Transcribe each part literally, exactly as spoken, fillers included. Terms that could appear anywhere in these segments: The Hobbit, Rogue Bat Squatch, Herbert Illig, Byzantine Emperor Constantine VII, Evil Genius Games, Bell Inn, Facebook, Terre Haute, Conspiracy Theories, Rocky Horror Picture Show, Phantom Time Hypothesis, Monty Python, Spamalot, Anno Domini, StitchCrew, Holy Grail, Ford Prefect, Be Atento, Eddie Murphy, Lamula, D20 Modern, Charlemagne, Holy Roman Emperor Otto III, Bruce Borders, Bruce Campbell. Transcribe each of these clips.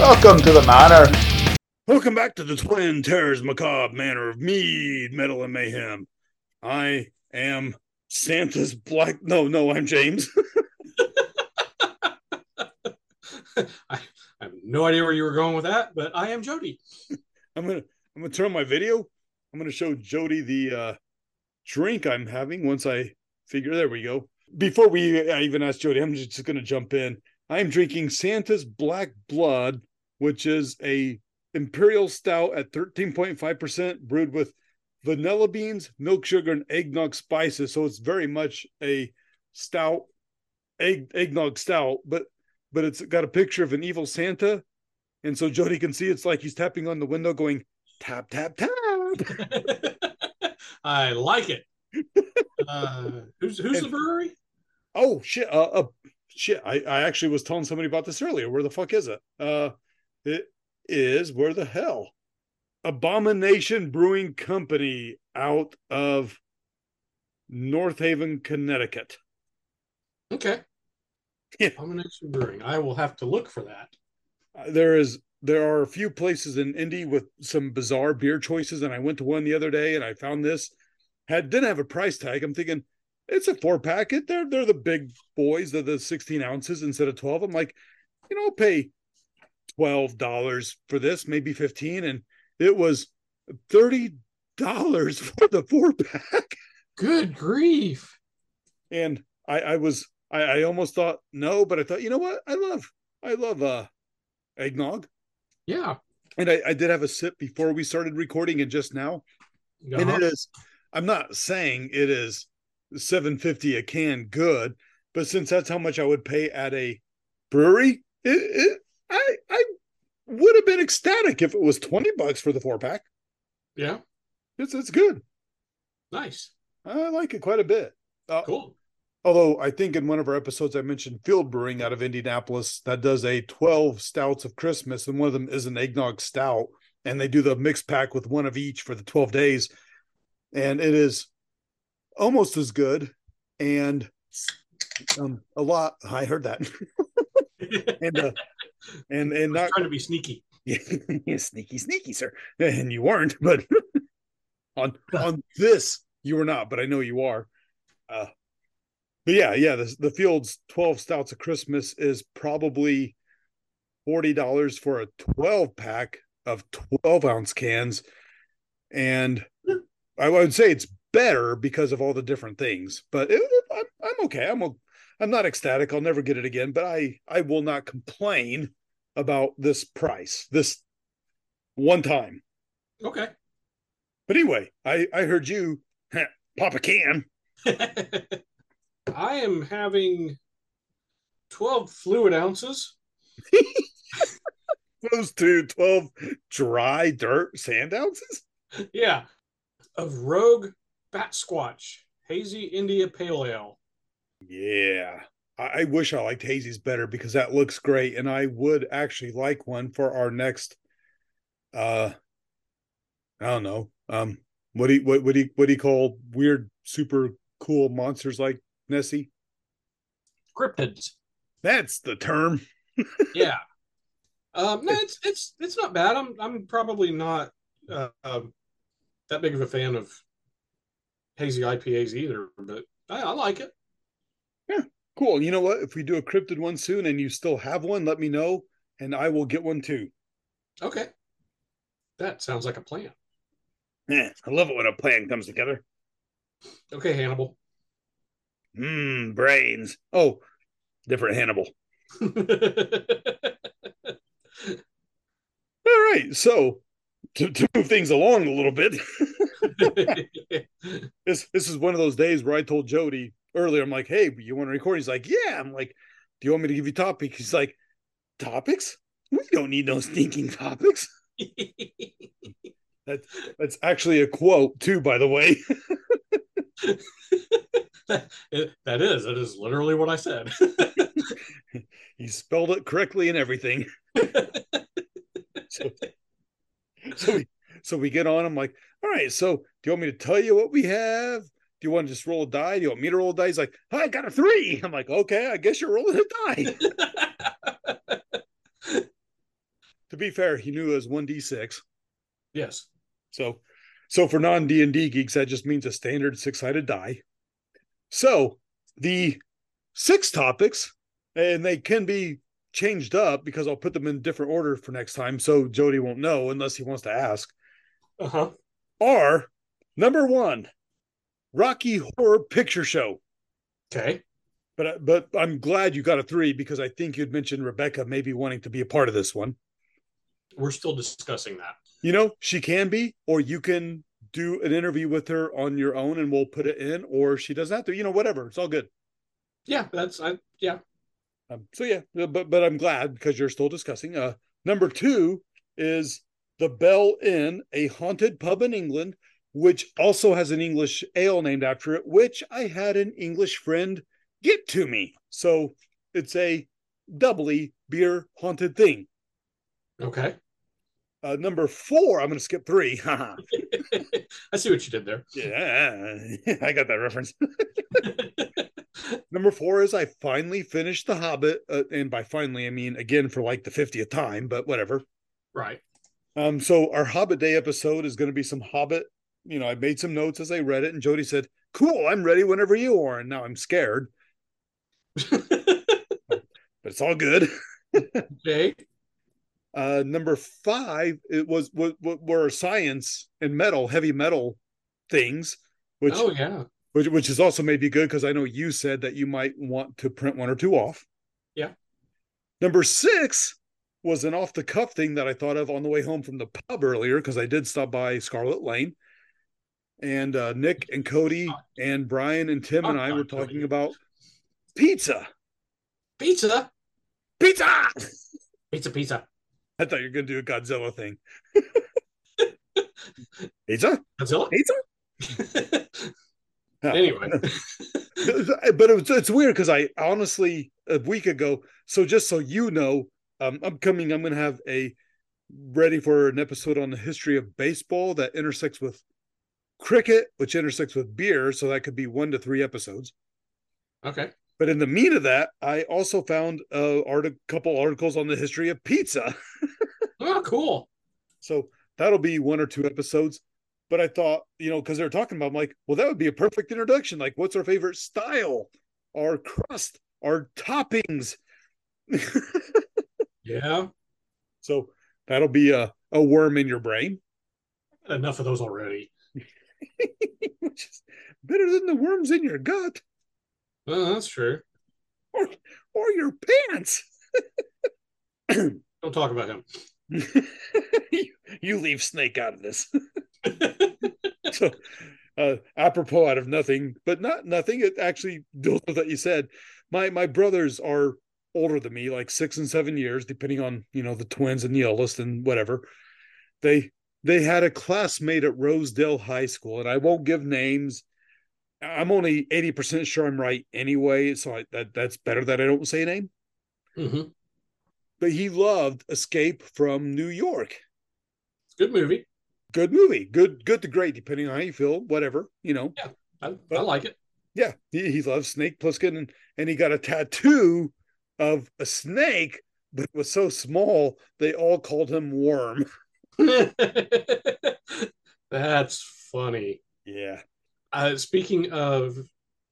Welcome to the Manor. Welcome back to the Twin Terrors Macabre Manor of Mead, Metal, and Mayhem. I am Santa's Black... No, no, I'm James. I, I have no idea where you were going with that, but I am Jody. I'm gonna, I'm gonna turn on my video. I'm gonna show Jody the uh, drink I'm having once I figure... There we go. Before we I even ask Jody, I'm just gonna jump in. I'm drinking Santa's Black Blood, which is a Imperial Stout at thirteen point five percent, brewed with vanilla beans, milk sugar, and eggnog spices. So it's very much a stout, egg, eggnog stout, but but it's got a picture of an evil Santa. And so Jody can see it's like he's tapping on the window going, tap, tap, tap. I like it. Uh, who's who's and, the brewery? Oh, shit. Uh, uh, shit. I, I actually was telling somebody about this earlier. Where the fuck is it? Uh, it is, where the hell? Abomination Brewing Company out of North Haven, Connecticut. Okay. Yeah. Abomination Brewing. I will have to look for that. Uh, there is there are a few places in Indy with some bizarre beer choices, and I went to one the other day, and I found this. Had didn't have a price tag. I'm thinking, it's a four-pack. They're, they're the big boys. They're the sixteen ounces instead of twelve. I'm like, you know, I'll pay twelve dollars for this, maybe fifteen dollars, and it was thirty dollars for the four-pack. Good grief. And I, I was... I, I almost thought no, but I thought, you know what? I love, I love uh, eggnog. Yeah. And I, I did have a sip before we started recording and just now. Uh-huh. And it is, I'm not saying it is seven fifty a can good, but since that's how much I would pay at a brewery, it, it, I, I would have been ecstatic if it was twenty bucks for the four pack. Yeah. It's, it's good. Nice. I like it quite a bit. Uh, cool. Although I think in one of our episodes I mentioned Field Brewing out of Indianapolis that does a twelve stouts of Christmas, and one of them is an eggnog stout, and they do the mixed pack with one of each for the twelve days, and it is almost as good and um, a lot. I heard that, and uh, and and not trying to be sneaky, yeah, sneaky, sneaky, sir, and you weren't, but on on this you were not, but I know you are. Uh, But yeah, yeah, the, the Field's twelve stouts of Christmas is probably forty dollars for a twelve pack of twelve ounce cans. And I would say it's better because of all the different things, but it, I'm, I'm okay. I'm, a, I'm not ecstatic. I'll never get it again, but I, I will not complain about this price this one time. Okay. But anyway, I, I heard you pop a can. I am having twelve fluid ounces. Close to twelve dry dirt sand ounces? Yeah. Of Rogue Bat Squatch, Hazy India Pale Ale. Yeah. I-, I wish I liked Hazy's better because that looks great. And I would actually like one for our next, uh, I don't know. Um, what do you, what, what do you, what do you call weird, super cool monsters like Nessie? Cryptids. That's the term. Yeah. Um, no, it's it's it's not bad. I'm I'm probably not uh, um, that big of a fan of hazy I P As either, but I, I like it. Yeah, cool. You know what? If we do a cryptid one soon and you still have one, let me know, and I will get one too. Okay. That sounds like a plan. Yeah, I love it when a plan comes together. Okay, Hannibal. Mmm, brains. Oh, different Hannibal. All right, so to, to move things along a little bit, this this is one of those days where I told Jody earlier, I'm like, hey, you want to record? He's like, yeah. I'm like, do you want me to give you topics? He's like, topics? We don't need no stinking topics. that, that's actually a quote, too, by the way. It, that is, that is literally what I said. He spelled it correctly and everything. so, so, we, so we get on. I'm like, all right, so do you want me to tell you what we have? Do you want to just roll a die? Do you want me to roll a die? He's like, I got a three. I'm like, okay, I guess you're rolling a die. to be fair, he knew it was one d six. Yes. So, so for non-D and D geeks, that just means a standard six-sided die. So the six topics, and they can be changed up because I'll put them in different order for next time, so Jody won't know unless he wants to ask. Uh-huh. Are, number one, Rocky Horror Picture Show. Okay. But, but I'm glad you got a three, because I think you'd mentioned Rebecca maybe wanting to be a part of this one. We're still discussing that. You know, she can be, or you can do an interview with her on your own and we'll put it in, or she doesn't have to, you know, whatever. It's all good. Yeah, that's, I, yeah. Um, so yeah, but but I'm glad, because you're still discussing. Uh, number two is the Bell Inn, a haunted pub in England, which also has an English ale named after it, which I had an English friend get to me. So it's a doubly beer haunted thing. Okay. Uh, number four, I'm going to skip three. I see what you did there. Yeah, I got that reference. Number four is I finally finished The Hobbit. Uh, and by finally, I mean, again, for like the fiftieth time, but whatever. Right. Um. So our Hobbit Day episode is going to be some Hobbit. You know, I made some notes as I read it, and Jody said, cool, I'm ready whenever you are. And now I'm scared. But it's all good. Okay. Uh, number five, it was what were science and metal, heavy metal things, which, oh, yeah. which, which is also maybe good, because I know you said that you might want to print one or two off. Yeah. Number six was an off the cuff thing that I thought of on the way home from the pub earlier, because I did stop by Scarlet Lane, and uh, Nick and Cody and Brian and Tim and I were talking about pizza, pizza, pizza, pizza, pizza. I thought you were going to do a Godzilla thing. Pizza? Godzilla? Pizza? Anyway. But it was, it's weird, because I honestly, a week ago, so just so you know, um, upcoming, I'm going to have a ready for an episode on the history of baseball that intersects with cricket, which intersects with beer. So that could be one to three episodes. Okay. But in the meat of that, I also found a artic- couple articles on the history of pizza. Oh, cool. So that'll be one or two episodes. But I thought, you know, because they were talking about, I'm like, well, that would be a perfect introduction. Like, what's our favorite style? Our crust? Our toppings? Yeah. So that'll be a, a worm in your brain. Enough of those already. Which is better than the worms in your gut. Oh, that's true. Or, or your pants. Don't talk about him. you, you leave Snake out of this. So, uh, apropos out of nothing, but not nothing. It actually deals with what you said. My my brothers are older than me, like six and seven years, depending on, you know, the twins and the eldest and whatever. They they had a classmate at Rosedale High School, and I won't give names. I'm only eighty percent sure I'm right anyway, so I, that that's better that I don't say a name. Mm-hmm. But he loved Escape from New York. Good movie. Good movie. Good good to great, depending on how you feel, whatever, you know. Yeah, I, but, I like it. Yeah, he, he loves Snake Plissken, and, and he got a tattoo of a snake, but it was so small, they all called him Worm. That's funny. Yeah. Uh, speaking of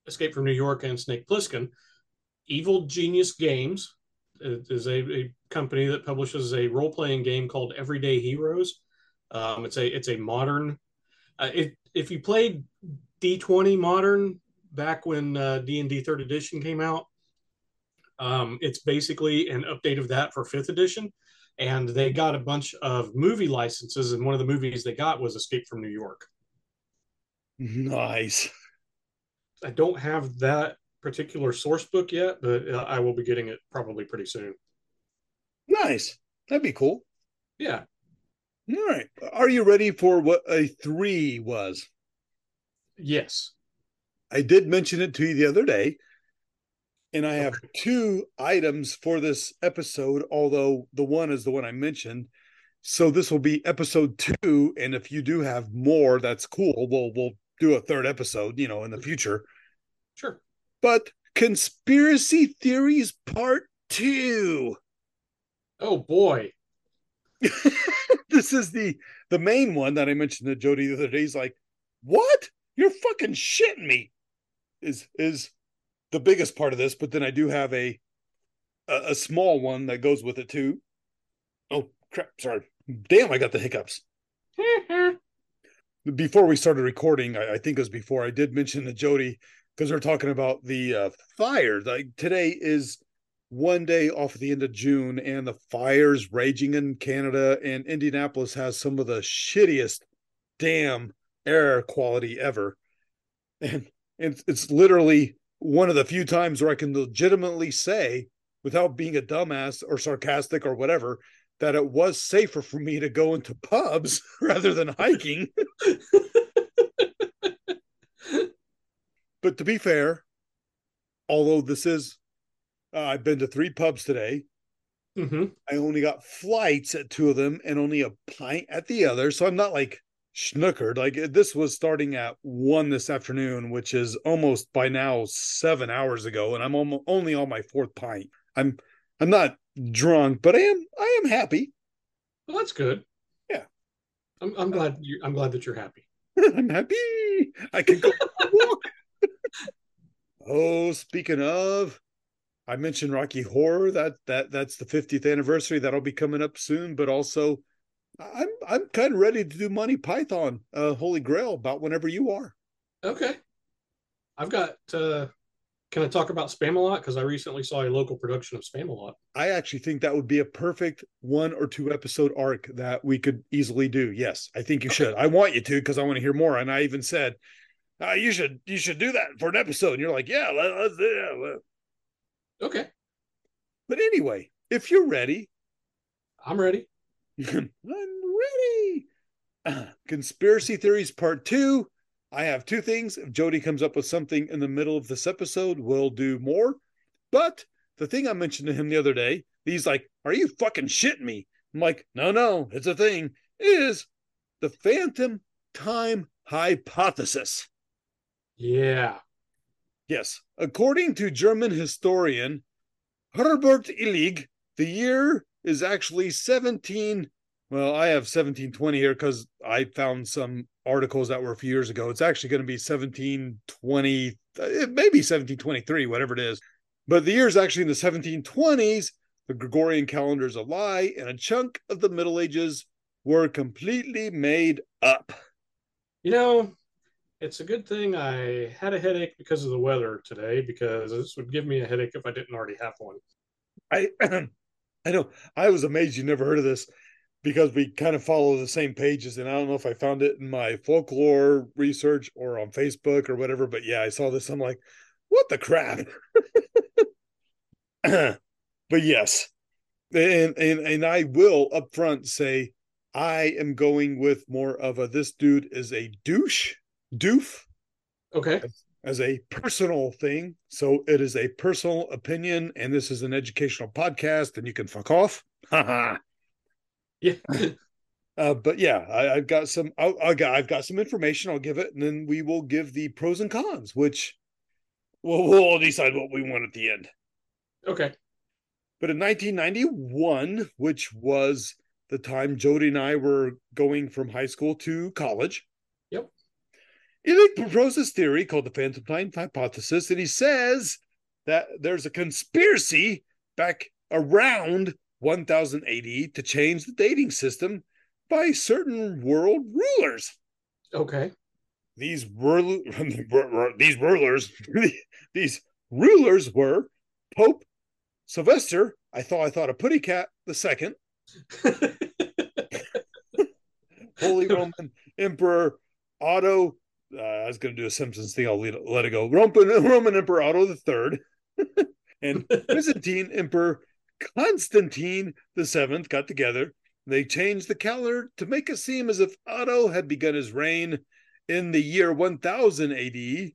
Escape from New York and Snake Plissken, Evil Genius Games is a, a company that publishes a role-playing game called Everyday Heroes. Um, it's a it's a modern. Uh, it, if you played D twenty Modern back when uh, D and D third Edition came out, um, it's basically an update of that for fifth Edition, and they got a bunch of movie licenses, and one of the movies they got was Escape from New York. Nice. I don't have that particular source book yet, but uh, I will be getting it probably pretty soon. Nice. That'd be cool. Yeah. All right. Are you ready for what a three was? Yes. I did mention it to you the other day, and I okay. have two items for this episode, although the one is the one I mentioned. So this will be episode two, and if you do have more, that's cool. We'll we'll do a third episode, you know, in the future. Sure. But conspiracy theories part two. Oh boy. This is the the main one that I mentioned to Jody the other day. He's like, what? You're fucking shitting me. Is is the biggest part of this, but then I do have a a, a small one that goes with it too. Oh crap, sorry. Damn, I got the hiccups. Before we started recording, I, I think it was before, I did mention to Jody, because we're talking about the uh, fire. Like, today is one day off at the end of June, and the fire's raging in Canada, and Indianapolis has some of the shittiest damn air quality ever. And it's, it's literally one of the few times where I can legitimately say, without being a dumbass or sarcastic or whatever, that it was safer for me to go into pubs rather than hiking. But to be fair, although this is, uh, I've been to three pubs today. Mm-hmm. I only got flights at two of them and only a pint at the other. So I'm not like schnookered. Like, this was starting at one this afternoon, which is almost by now seven hours ago. And I'm almost only on my fourth pint. I'm, I'm not drunk, but I am, I am happy. Well, that's good. Yeah. I'm, I'm glad you, I'm glad that you're happy. I'm happy. I can go walk. Oh, speaking of, I mentioned Rocky Horror. That that that's the fiftieth anniversary. That'll be coming up soon. But also, I'm I'm kind of ready to do Monty Python, uh, Holy Grail, about whenever you are. Okay. I've got. Uh, can I talk about Spamalot? Because I recently saw a local production of Spamalot. I actually think that would be a perfect one or two episode arc that we could easily do. Yes, I think you should. I want you to, because I want to hear more. And I even said, Uh, you should you should do that for an episode. And you're like, yeah, let, let's do that. Okay. But anyway, if you're ready. I'm ready. I'm ready. Uh, Conspiracy Theories Part two. I have two things. If Jody comes up with something in the middle of this episode, we'll do more. But the thing I mentioned to him the other day, he's like, are you fucking shitting me? I'm like, no, no, it's a thing. It is the Phantom Time Hypothesis. Yeah. Yes. According to German historian Herbert Illig, the year is actually seventeen. Well, I have seventeen twenty here because I found some articles that were a few years ago. It's actually going to be seventeen twenty. It may be seventeen twenty-three, whatever it is. But the year is actually in the seventeen twenties. The Gregorian calendar is a lie, and a chunk of the Middle Ages were completely made up. You know, it's a good thing I had a headache because of the weather today, because this would give me a headache if I didn't already have one. I I know. I was amazed you never heard of this, because we kind of follow the same pages, and I don't know if I found it in my folklore research or on Facebook or whatever, but yeah, I saw this. I'm like, what the crap? But yes, and, and, and I will up front say, I am going with more of a, this dude is a douche, doof. Okay. As, as a personal thing. So it is a personal opinion, and this is an educational podcast, and you can fuck off. Ha Yeah. uh, but yeah, I, I've got some, I, I got, I've got some information. I'll give it, and then we will give the pros and cons, which we'll, we'll all decide what we want at the end. Okay. But in nineteen ninety-one, which was the time Jody and I were going from high school to college. Yep. Illig proposed this theory called the Phantom Time Hypothesis, and he says that there's a conspiracy back around one thousand A D to change the dating system by certain world rulers. Okay. These, rul- these rulers, these rulers were Pope Sylvester, I thought I thought a putty cat, the second. Holy Roman Emperor Otto. Uh, I was going to do a Simpsons thing. I'll let it, let it go. Roman, Roman Emperor Otto the third and Byzantine Emperor Constantine the seventh got together. They changed the calendar to make it seem as if Otto had begun his reign in the year one thousand A D,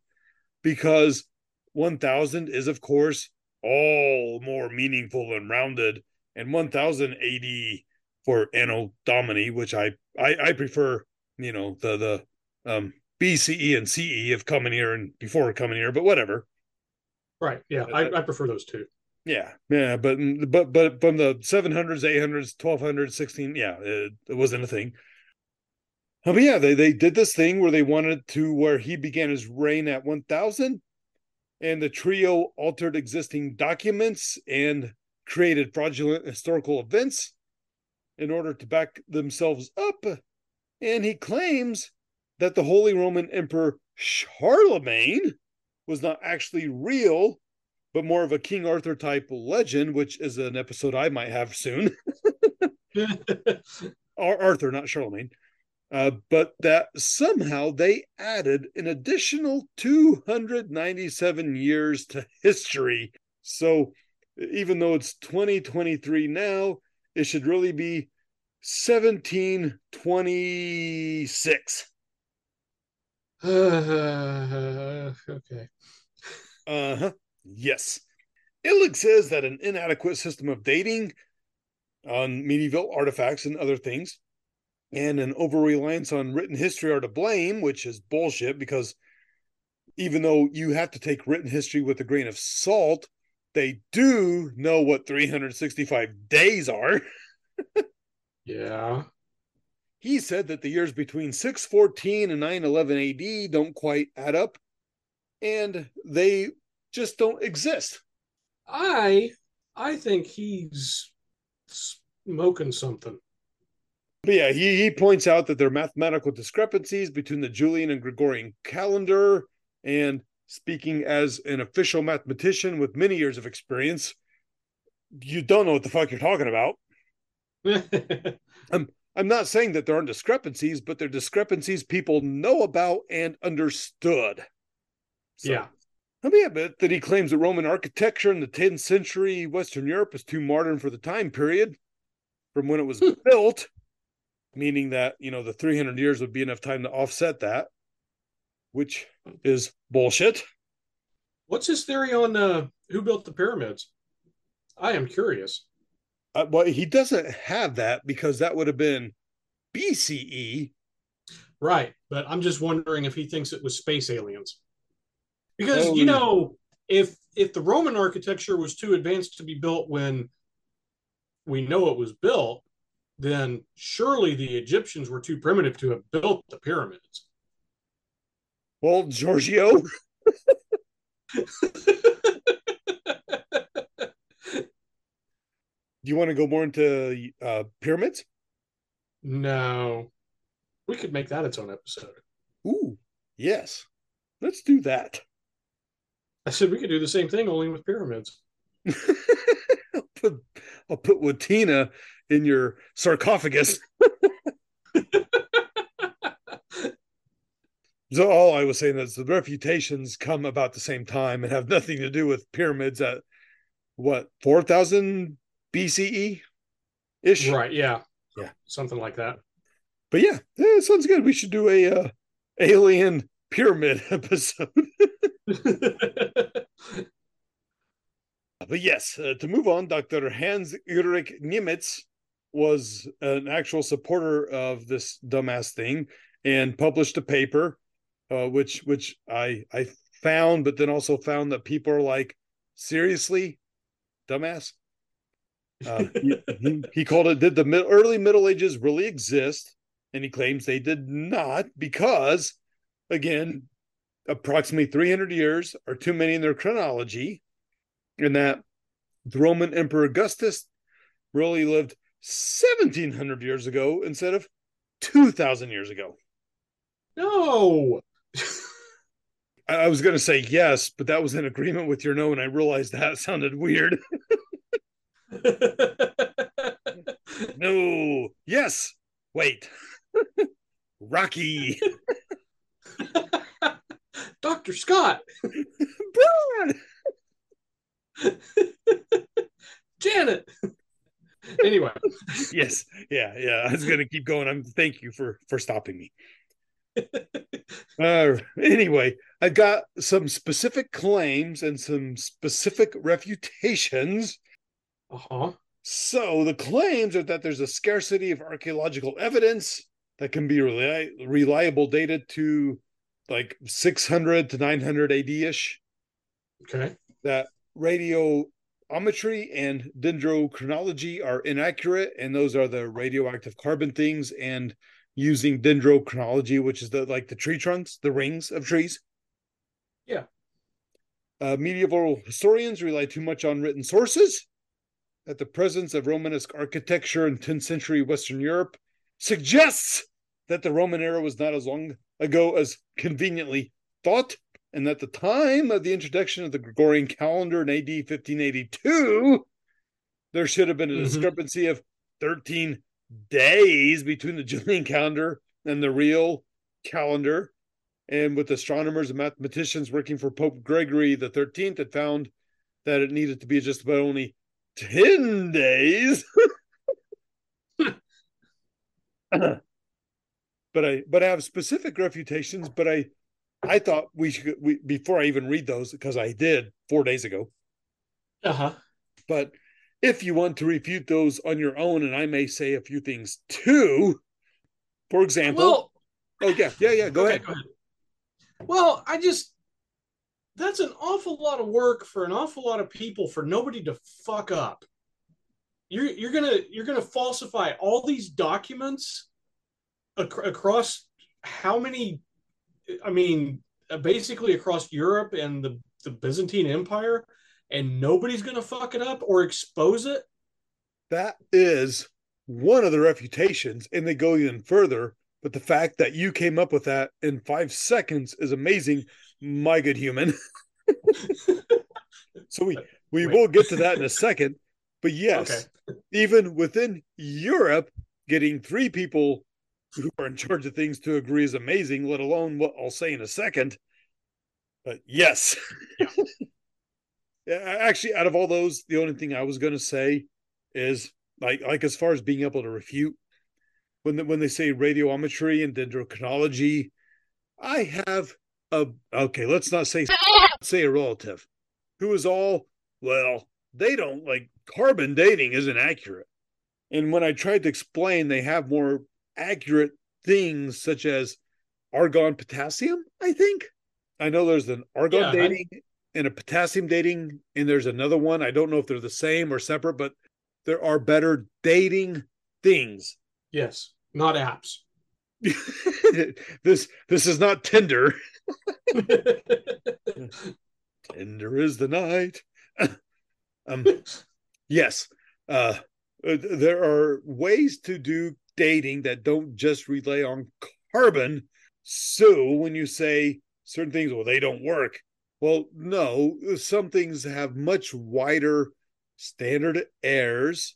because one thousand is, of course, all more meaningful and rounded. And one thousand A D for Anno Domini, which I, I, I prefer, you know, the, the um, B C E and C E of coming here and before coming here, but whatever. Right. Yeah. I, I prefer those two. Yeah, yeah, but but but from the seven hundreds, eight hundreds, twelve hundreds, sixteen, yeah, it, it wasn't a thing. But yeah, they, they did this thing where they wanted to, where he began his reign at one thousand, and the trio altered existing documents and created fraudulent historical events in order to back themselves up. And he claims that the Holy Roman Emperor Charlemagne was not actually real, but more of a King Arthur type legend, which is an episode I might have soon. Arthur, not Charlemagne. Uh, but that somehow they added an additional two hundred ninety-seven years to history. So even though it's twenty twenty-three now, it should really be seventeen twenty-six. Uh, okay. Uh-huh. Yes. Illig says that an inadequate system of dating on medieval artifacts and other things and an over-reliance on written history are to blame, which is bullshit, because even though you have to take written history with a grain of salt, they do know what three hundred sixty-five days are. Yeah. He said that the years between six fourteen and nine eleven A D don't quite add up, and they just don't exist. I I think he's smoking something. But yeah, he, he points out that there are mathematical discrepancies between the Julian and Gregorian calendar, and speaking as an official mathematician with many years of experience, you don't know what the fuck you're talking about. I'm, I'm not saying that there aren't discrepancies, but they're discrepancies people know about and understood. So, yeah. I mean, I bet that he claims that Roman architecture in the tenth century Western Europe is too modern for the time period from when it was built, meaning that, you know, the three hundred years would be enough time to offset that, which is bullshit. What's his theory on uh, who built the pyramids? I am curious. Uh, well, he doesn't have that because that would have been B C E. Right, but I'm just wondering if he thinks it was space aliens. Because, oh, you know, if if the Roman architecture was too advanced to be built when we know it was built, then surely the Egyptians were too primitive to have built the pyramids. Well, Giorgio. Do you want to go more into uh, pyramids? No. We could make that its own episode. Ooh, yes. Let's do that. I said we could do the same thing, only with pyramids. I'll put, I'll put Watina in your sarcophagus. So all I was saying is the refutations come about the same time and have nothing to do with pyramids at, what, four thousand B C E-ish? Right, yeah. Yeah. Something like that. But yeah, yeah, it sounds good. We should do a uh, alien pyramid episode. But yes, uh, to move on, Doctor Hans-Ulrich Niemitz was an actual supporter of this dumbass thing and published a paper, uh, which which I I found, but then also found that people are like, seriously, dumbass? Uh, he, he, he called it, did the mid- early Middle Ages really exist? And he claims they did not because, again, approximately three hundred years are too many in their chronology, and that the Roman Emperor Augustus really lived seventeen hundred years ago instead of two thousand years ago. No! I, I was going to say yes, but that was in agreement with your no, and I realized that sounded weird. No. Yes. Wait. Rocky. Doctor Scott. Brad. Janet. Anyway. Yes. Yeah. Yeah. I was going to keep going. I'm thank you for, for stopping me. Uh, anyway, I got some specific claims and some specific refutations. Uh-huh. So the claims are that there's a scarcity of archaeological evidence that can be reli- reliable dated to like six hundred to nine hundred A D-ish. Okay. That radio Ometry and dendrochronology are inaccurate, and those are the radioactive carbon things, and using dendrochronology, which is the like the tree trunks, the rings of trees. Yeah. Uh, medieval historians rely too much on written sources, that the presence of Romanesque architecture in tenth century Western Europe suggests that the Roman era was not as long ago as conveniently thought, and that the time of the introduction of the Gregorian calendar in A D fifteen eighty-two, there should have been a mm-hmm. discrepancy of thirteen days between the Julian calendar and the real calendar. And with astronomers and mathematicians working for Pope Gregory the thirteenth, had found that it needed to be just about only ten days. But I but I have specific refutations, but I I thought we should we, before I even read those, because I did four days ago. Uh-huh. But if you want to refute those on your own, and I may say a few things too. For example. Well, oh yeah, yeah, yeah. Go, okay, ahead. go ahead. Well, I just that's an awful lot of work for an awful lot of people for nobody to fuck up. You're you're gonna you're gonna falsify all these documents ac- across how many? I mean, basically across Europe and the, the Byzantine Empire, and nobody's going to fuck it up or expose it? That is one of the refutations, and they go even further, but the fact that you came up with that in five seconds is amazing, my good human. So we, we will get to that in a second, but yes, okay. Even within Europe, getting three people who are in charge of things to agree is amazing, let alone what I'll say in a second. But yes. Yeah. Actually, out of all those, the only thing I was going to say is, like, like as far as being able to refute, when the, when they say radiometry and dendrochronology, I have a, okay, let's not say, say a relative who is all, well, they don't, like, carbon dating isn't accurate. And when I tried to explain, they have more accurate things such as argon potassium. I think I know there's an argon yeah, dating I... and a potassium dating, and there's another one. I don't know if they're the same or separate, but there are better dating things. Yes, not apps. this this is not Tinder. Tinder is the night. um yes uh there are ways to do dating that don't just rely on carbon. So when you say certain things, well, they don't work. Well, no, some things have much wider standard errors,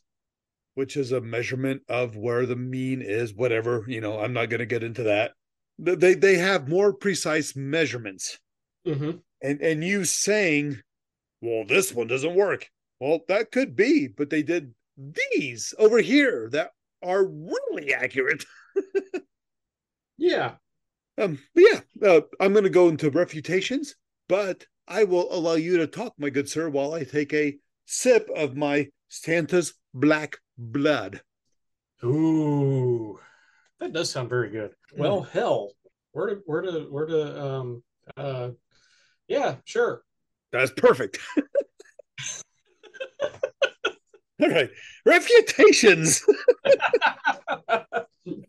which is a measurement of where the mean is, whatever, you know, I'm not going to get into that. They they have more precise measurements. Mm-hmm. And, and you saying, well, this one doesn't work. Well, that could be, but they did these over here that are really accurate. yeah. Um, but yeah, uh, I'm going to go into refutations, but I will allow you to talk, my good sir, while I take a sip of my Santa's Black Blood. Ooh, that does sound very good. Well, mm. hell, where to, where to, where to, um, uh, yeah, sure. That's perfect. All right. Refutations.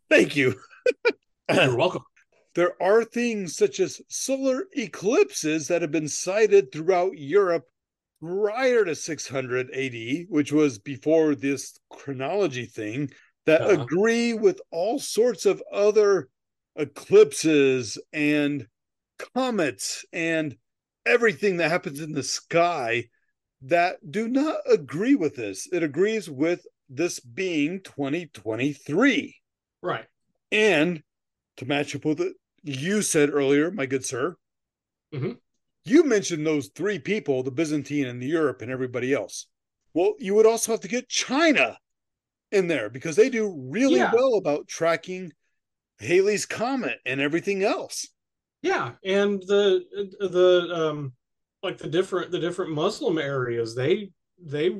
Thank you. You're welcome. There are things such as solar eclipses that have been cited throughout Europe prior to six hundred A D, which was before this chronology thing, that uh-huh. agree with all sorts of other eclipses and comets and everything that happens in the sky that do not agree with this. It agrees with this being twenty twenty-three. Right. And to match up with what you said earlier, my good sir, mm-hmm. you mentioned those three people, the Byzantine and the Europe and everybody else. Well, you would also have to get China in there because they do really yeah. well about tracking Halley's Comet and everything else. Yeah. And the, the, um, like the different the different Muslim areas, they they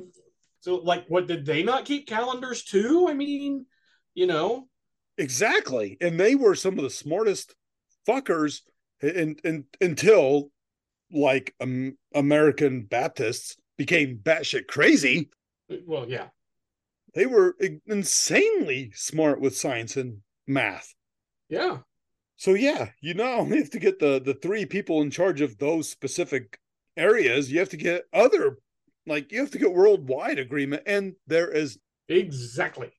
so like what did they not keep calendars too? I mean, you know, exactly. And they were some of the smartest fuckers, in, in, until like um, American Baptists became batshit crazy. Well, yeah. They were insanely smart with science and math. Yeah. So, yeah, you not only have to get the, the three people in charge of those specific areas, you have to get other, like, you have to get worldwide agreement, and there is... Exactly.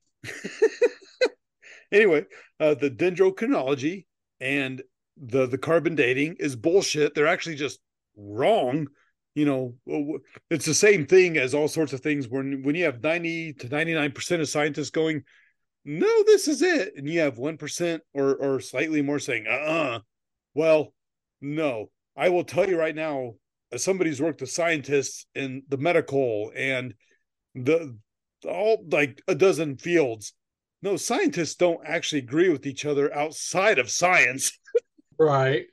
Anyway, uh, the dendrochronology and the, the carbon dating is bullshit. They're actually just wrong. You know, it's the same thing as all sorts of things when when you have ninety to ninety-nine percent of scientists going, no, this is it. And you have one percent or or slightly more saying, uh-uh. Well, no. I will tell you right now, as somebody's worked with scientists in the medical and the all like a dozen fields, no, scientists don't actually agree with each other outside of science. Right.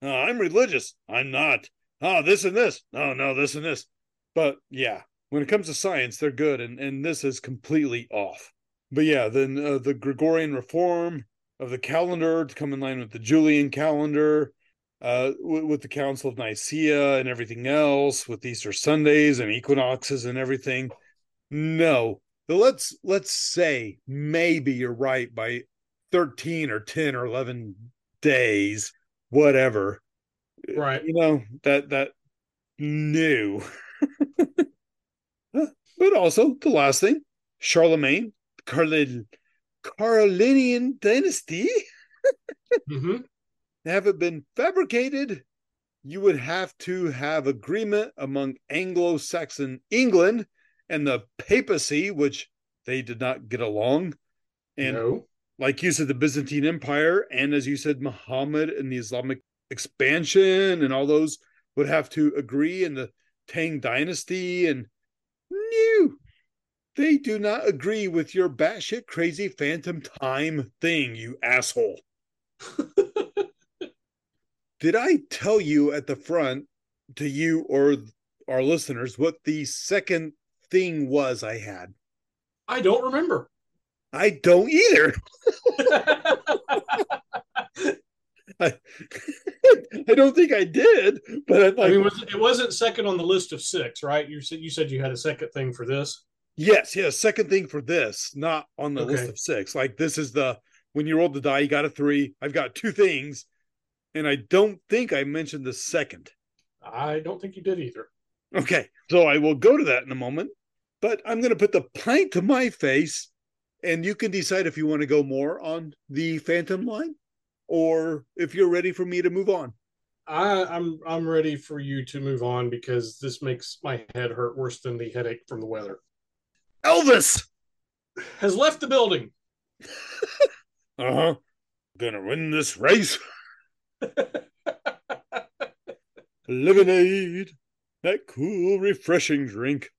Uh, I'm religious. I'm not. Oh, this and this. Oh, no, this and this. But yeah, when it comes to science, they're good. And, and this is completely off. But yeah, then uh, the Gregorian reform of the calendar to come in line with the Julian calendar, uh, w- with the Council of Nicaea and everything else, with Easter Sundays and equinoxes and everything. No, but let's, let's say maybe you're right by thirteen or ten or eleven days, whatever. Right. You know, that, that new. But also, the last thing, Charlemagne, Carl- Carolinian dynasty. Mm-hmm. Have it been fabricated, you would have to have agreement among Anglo-Saxon England and the papacy, which they did not get along. And no. Like you said, the Byzantine Empire, and as you said, Muhammad and the Islamic expansion and all those would have to agree, in the Tang dynasty, and no, they do not agree with your batshit crazy phantom time thing, you asshole. Did I tell you at the front, to you or our listeners, what the second thing was I had? I don't remember. I don't either. I, I don't think I did, but I, like, I mean, was, it wasn't second on the list of six, right? You said you said you had a second thing for this. Yes, yes, second thing for this, not on the okay. list of six. Like, this is the, when you rolled the die, you got a three. I've got two things, and I don't think I mentioned the second. I don't think you did either. Okay, so I will go to that in a moment, but I'm going to put the pint to my face, and you can decide if you want to go more on the Phantom line, or if you're ready for me to move on. I, I'm I'm ready for you to move on, because this makes my head hurt worse than the headache from the weather. Elvis has left the building. Uh-huh. Gonna win this race. Lemonade. That cool, refreshing drink.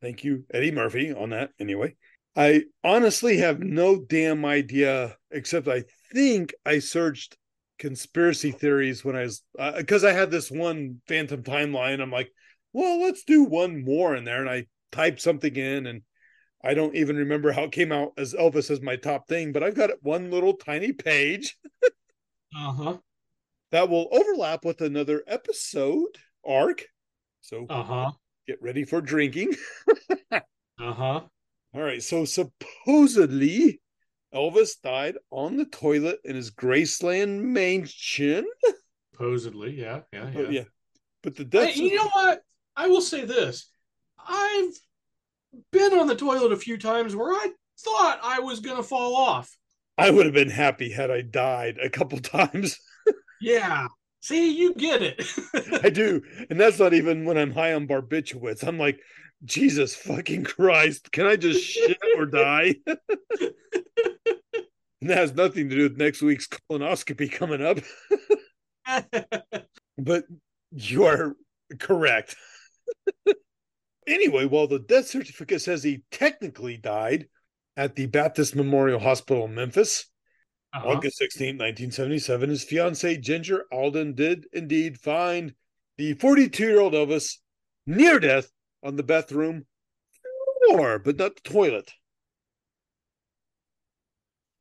Thank you, Eddie Murphy, on that anyway. I honestly have no damn idea, except I think I searched conspiracy theories when I was, because uh, I had this one Phantom Timeline. I'm like, well, let's do one more in there. And I typed something in, and I don't even remember how it came out as Elvis as my top thing, but I've got one little tiny page uh-huh. that will overlap with another episode arc. So uh-huh. get ready for drinking. uh-huh. All right, so supposedly Elvis died on the toilet in his Graceland mansion. Supposedly, yeah, yeah, yeah. Oh, yeah. But the death. You know what? I will say this. I've been on the toilet a few times where I thought I was going to fall off. I would have been happy had I died a couple times. Yeah. See, you get it. I do. And that's not even when I'm high on barbiturates. I'm like, Jesus fucking Christ, can I just shit or die? And that has nothing to do with next week's colonoscopy coming up. But you are correct. Anyway, while the death certificate says he technically died at the Baptist Memorial Hospital in Memphis, uh-huh. August sixteenth, nineteen seventy-seven, his fiancée Ginger Alden did indeed find the forty-two-year-old Elvis near death on the bathroom floor, but not the toilet.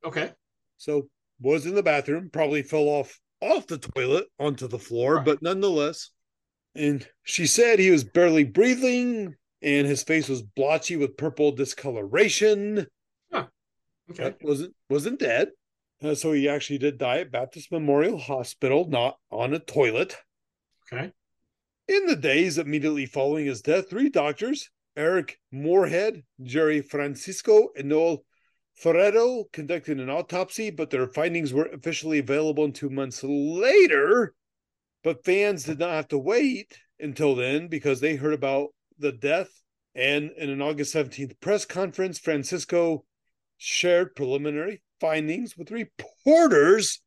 Okay. So, was in the bathroom, probably fell off off the toilet onto the floor, right. But nonetheless, And she said he was barely breathing, and his face was blotchy with purple discoloration. Huh. Okay. But wasn't wasn't dead. Uh, so he actually did die at Baptist Memorial Hospital, not on a toilet. Okay. In the days immediately following his death, three doctors, Eric Moorhead, Jerry Francisco, and Noel Ferrero, conducted an autopsy, but their findings were officially available two months later. But fans did not have to wait until then because they heard about the death. And in an August seventeenth press conference, Francisco shared preliminary findings with reporters,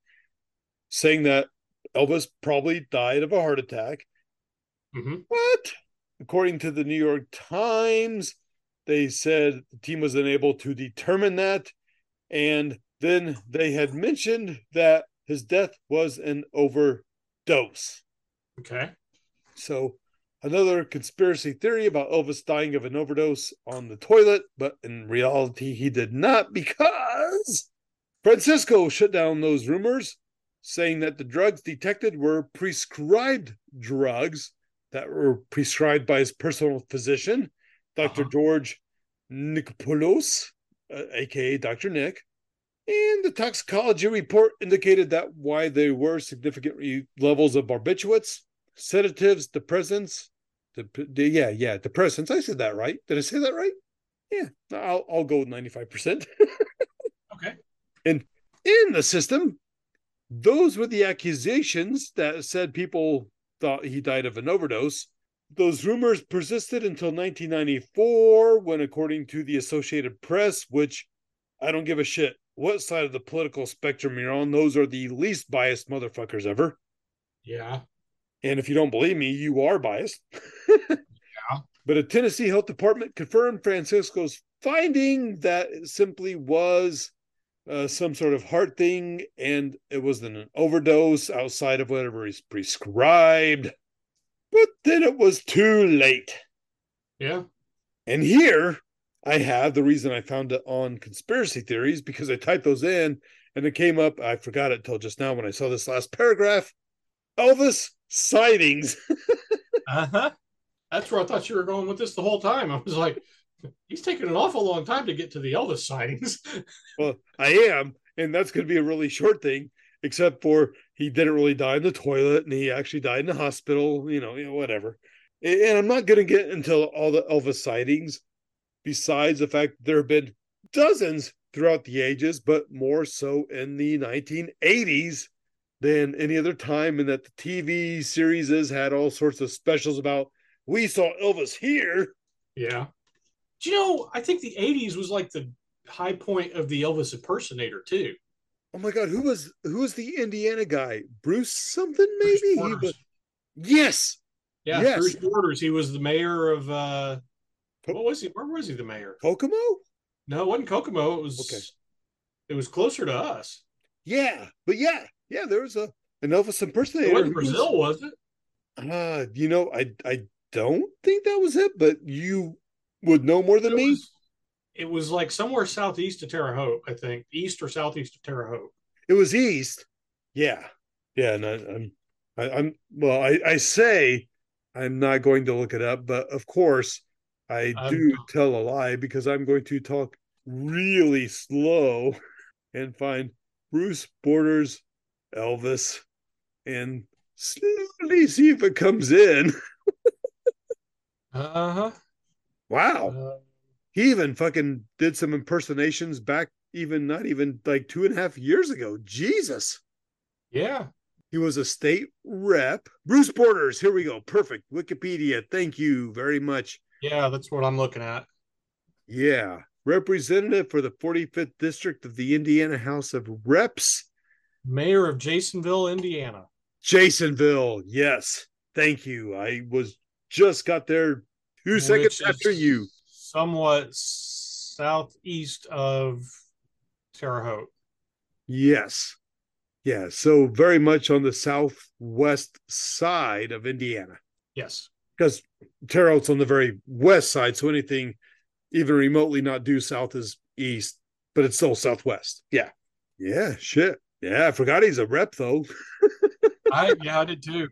saying that Elvis probably died of a heart attack. Mm-hmm. But according to the New York Times, they said the team was unable to determine that. And then they had mentioned that his death was an overdose. Okay. So another conspiracy theory about Elvis dying of an overdose on the toilet, but in reality, he did not, because Francisco shut down those rumors, saying that the drugs detected were prescribed drugs that were prescribed by his personal physician, Doctor Uh-huh. George Nikopoulos, uh, a k a. Doctor Nick. And the toxicology report indicated that why there were significant re- levels of barbiturates, sedatives, depressants. Dep- yeah, yeah, depressants. I said that right. Did I say that right? Yeah, I'll, I'll go with ninety-five percent. Okay. And in the system, those were the accusations that said people thought he died of an overdose. Those rumors persisted until nineteen ninety-four, when, according to the Associated Press, which I don't give a shit what side of the political spectrum you're on, those are the least biased motherfuckers ever. Yeah. And if you don't believe me, you are biased. Yeah. But a Tennessee Health Department confirmed Francisco's finding that it simply was uh, some sort of heart thing, and it wasn't an overdose outside of whatever is prescribed. But then it was too late. Yeah. And here I have the reason I found it on conspiracy theories, because I typed those in and it came up. I forgot it till just now when I saw this last paragraph. Elvis sightings. Uh-huh. That's where I thought you were going with this the whole time. I was like, he's taking an awful long time to get to the Elvis sightings. Well, I am. And that's going to be a really short thing, except for he didn't really die in the toilet, and he actually died in the hospital, you know, you know whatever. And I'm not going to get into all the Elvis sightings, besides the fact there have been dozens throughout the ages, but more so in the nineteen eighties than any other time, in that the T V series had all sorts of specials about, we saw Elvis here. Yeah. Do you know, I think the eighties was like the high point of the Elvis impersonator, too. Oh my God, who was who was the Indiana guy? Bruce something, maybe? Bruce he was, yes. Yeah, yes. Bruce Borders. He was the mayor of, uh, what was he? Where was he the mayor? Kokomo? No, it wasn't Kokomo. It was, okay. It was closer to us. Yeah, but yeah, yeah, there was a, an Elvis impersonator. It wasn't Brazil, was, was it? Uh, you know, I, I don't think that was it, but you would know more than it me. Was, It was like somewhere southeast of Terre Haute, I think. East or southeast of Terre Haute. It was east. Yeah. Yeah. And I, I'm, I, I'm, well, I, I say I'm not going to look it up, but of course I um, do tell a lie, because I'm going to talk really slow and find Bruce Borders, Elvis, and slowly see if it comes in. Uh-huh. Wow. Uh-huh. He even fucking did some impersonations back even not even like two and a half years ago. Jesus. Yeah. He was a state rep. Bruce Borders. Here we go. Perfect. Wikipedia. Thank you very much. Yeah, that's what I'm looking at. Yeah. Representative for the forty-fifth District of the Indiana House of Reps. Mayor of Jasonville, Indiana. Jasonville. Yes. Thank you. I was just got there two Which seconds after is- you. Somewhat southeast of Terre Haute. Yes. Yeah. So very much on the southwest side of Indiana. Yes. Because Terre Haute's on the very west side. So anything even remotely not due south is east, but it's still southwest. Yeah. Yeah. Shit. Yeah. I forgot he's a rep, though. I, yeah, I did too.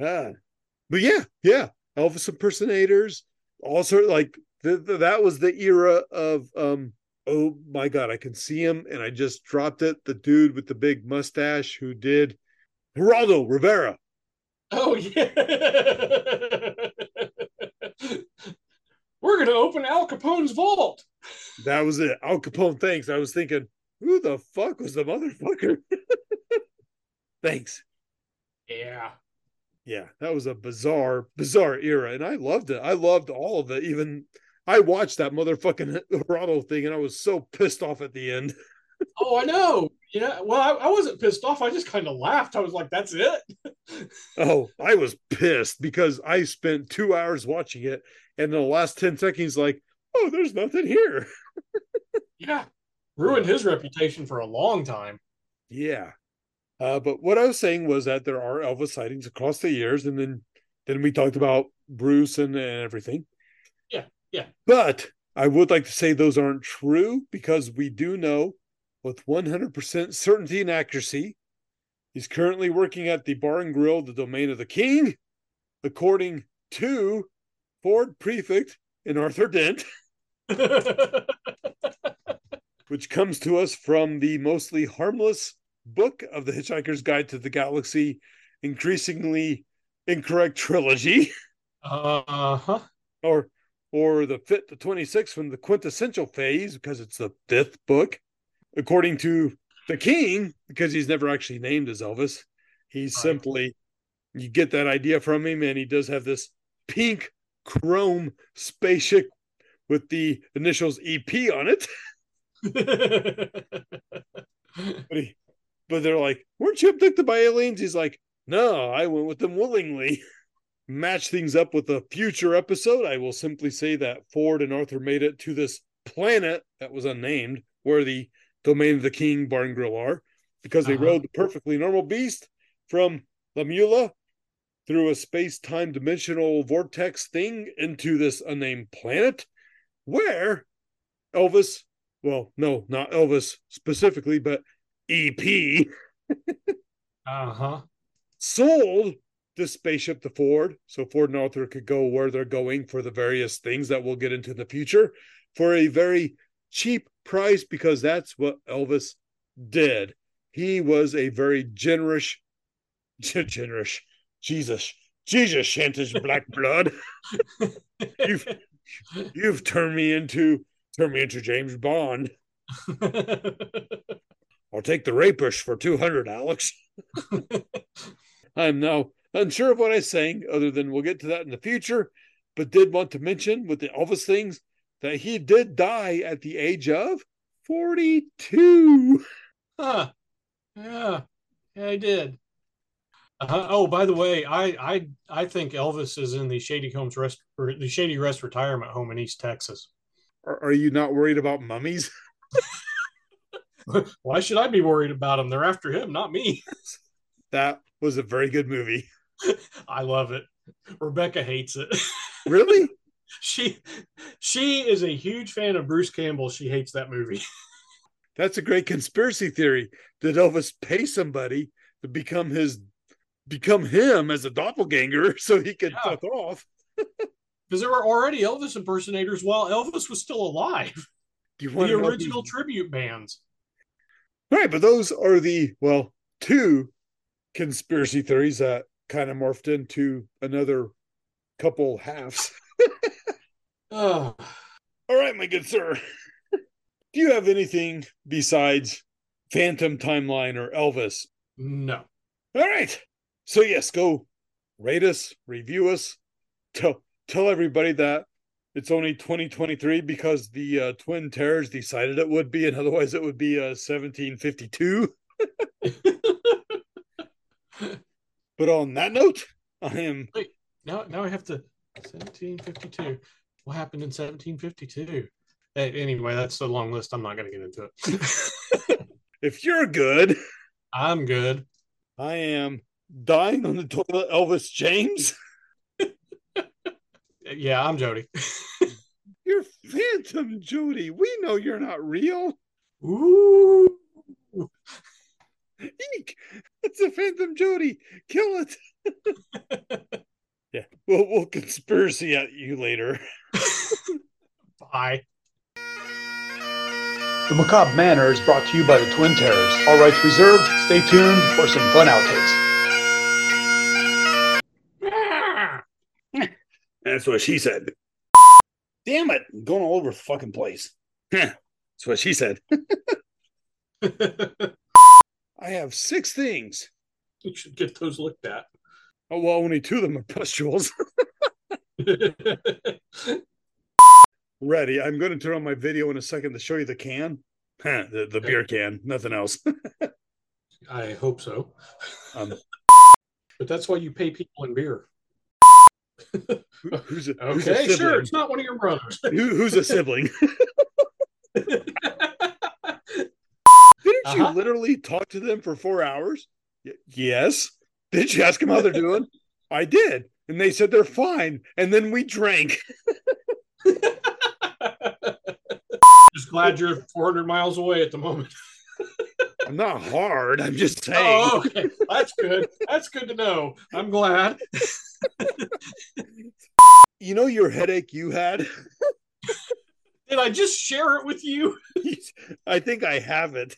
Ah. But yeah, yeah, Elvis impersonators, all sorts. Like the, the, that was the era of, um, oh my God, I can see him, and I just dropped it. The dude with the big mustache who did Geraldo Rivera. Oh yeah. We're going to open Al Capone's vault. That was it. Al Capone, thanks. I was thinking, who the fuck was the motherfucker? Thanks. Yeah. Yeah, that was a bizarre, bizarre era. And I loved it. I loved all of it. Even I watched that motherfucking Geraldo thing, and I was so pissed off at the end. Oh, I know. Yeah. Well, I, I wasn't pissed off. I just kind of laughed. I was like, that's it. Oh, I was pissed because I spent two hours watching it. And in the last ten seconds, like, oh, there's nothing here. Yeah. Ruined his reputation for a long time. Yeah. Uh, but what I was saying was that there are Elvis sightings across the years. And then, then we talked about Bruce and, and everything. Yeah. Yeah. But I would like to say those aren't true, because we do know with one hundred percent certainty and accuracy, he's currently working at the Bar and Grill, the Domain of the King, according to Ford Prefect and Arthur Dent, which comes to us from the mostly harmless book of the Hitchhiker's Guide to the Galaxy, increasingly incorrect trilogy. Uh-huh. Or, or the Fit the twenty-six from the quintessential phase, because it's the fifth book. According to the King, because he's never actually named as Elvis, he's right. Simply, you get that idea from him, and he does have this pink chrome spaceship with the initials E P on it. but, he, but they're like, weren't you abducted by aliens? He's like, no, I went with them willingly. Match things up with a future episode. I will simply say that Ford and Arthur made it to this planet that was unnamed, where the Domain of the King, Bar and Grill are, because they uh-huh. rode the perfectly normal beast from Lamula through a space-time dimensional vortex thing into this unnamed planet where Elvis, well, no, not Elvis specifically, but E P uh-huh. sold this spaceship to Ford, so Ford and Arthur could go where they're going for the various things that we'll get into in the future for a very cheap price, because that's what Elvis did. He was a very generous, generous, Jesus, Jesus Shanta's black blood. you've you've turned me into turned me into James Bond. I'll take the rapish for two hundred, Alex. I'm now unsure of what I sang, other than we'll get to that in the future. But did want to mention with the Elvis things, that he did die at the age of forty-two. Huh. Yeah. Yeah, he did. Uh-huh. Oh, by the way, I, I I think Elvis is in the Shady Homes rest or the Shady Rest retirement home in East Texas. Are, are you not worried about mummies? Why should I be worried about them? They're after him, not me. That was a very good movie. I love it. Rebecca hates it. Really? She she is a huge fan of Bruce Campbell. She hates that movie. That's a great conspiracy theory. Did Elvis pay somebody to become his become him as a doppelganger so he could yeah. fuck off? Because there were already Elvis impersonators while Elvis was still alive. Do you want the original tribute bands? Right, but those are the, well, two conspiracy theories that kind of morphed into another couple halves. Oh. All right, my good sir. Do you have anything besides Phantom Timeline or Elvis? No. All right. So yes, go rate us, review us, tell tell everybody that it's only twenty twenty-three because the uh, Twin Terrors decided it would be, and otherwise it would be uh, seventeen fifty-two. But on that note, I am. Wait, now now I have to seventeen fifty-two. What happened in seventeen fifty-two? Hey, anyway, that's a long list. I'm not going to get into it. If you're good, I'm good. I am dying on the toilet, Elvis James. Yeah, I'm Jody. You're Phantom Jody. We know you're not real. Ooh. Eek. It's a Phantom Jody. Kill it. Yeah. We'll, we'll conspiracy at you later. Bye. The Macabre Manor is brought to you by the Twin Terrors. All rights reserved. Stay tuned for some fun outtakes. That's what she said. Damn it. I'm going all over the fucking place. That's what she said. I have six things. You should get those looked at. Oh, well, only two of them are pustules. Ready. I'm going to turn on my video in a second to show you the can. Huh, the the okay. beer can. Nothing else. I hope so. Um, but that's why you pay people in beer. Who, who's a, okay, who's a sure. It's not one of your brothers. Who, who's a sibling? Didn't uh-huh. you literally talk to them for four hours? Y- yes. Did you ask them how they're doing? I did. And they said they're fine. And then we drank. Just glad you're four hundred miles away at the moment. I'm not hard. I'm just saying. Oh, okay. That's good. That's good to know. I'm glad. You know your headache you had? Did I just share it with you? I think I have it.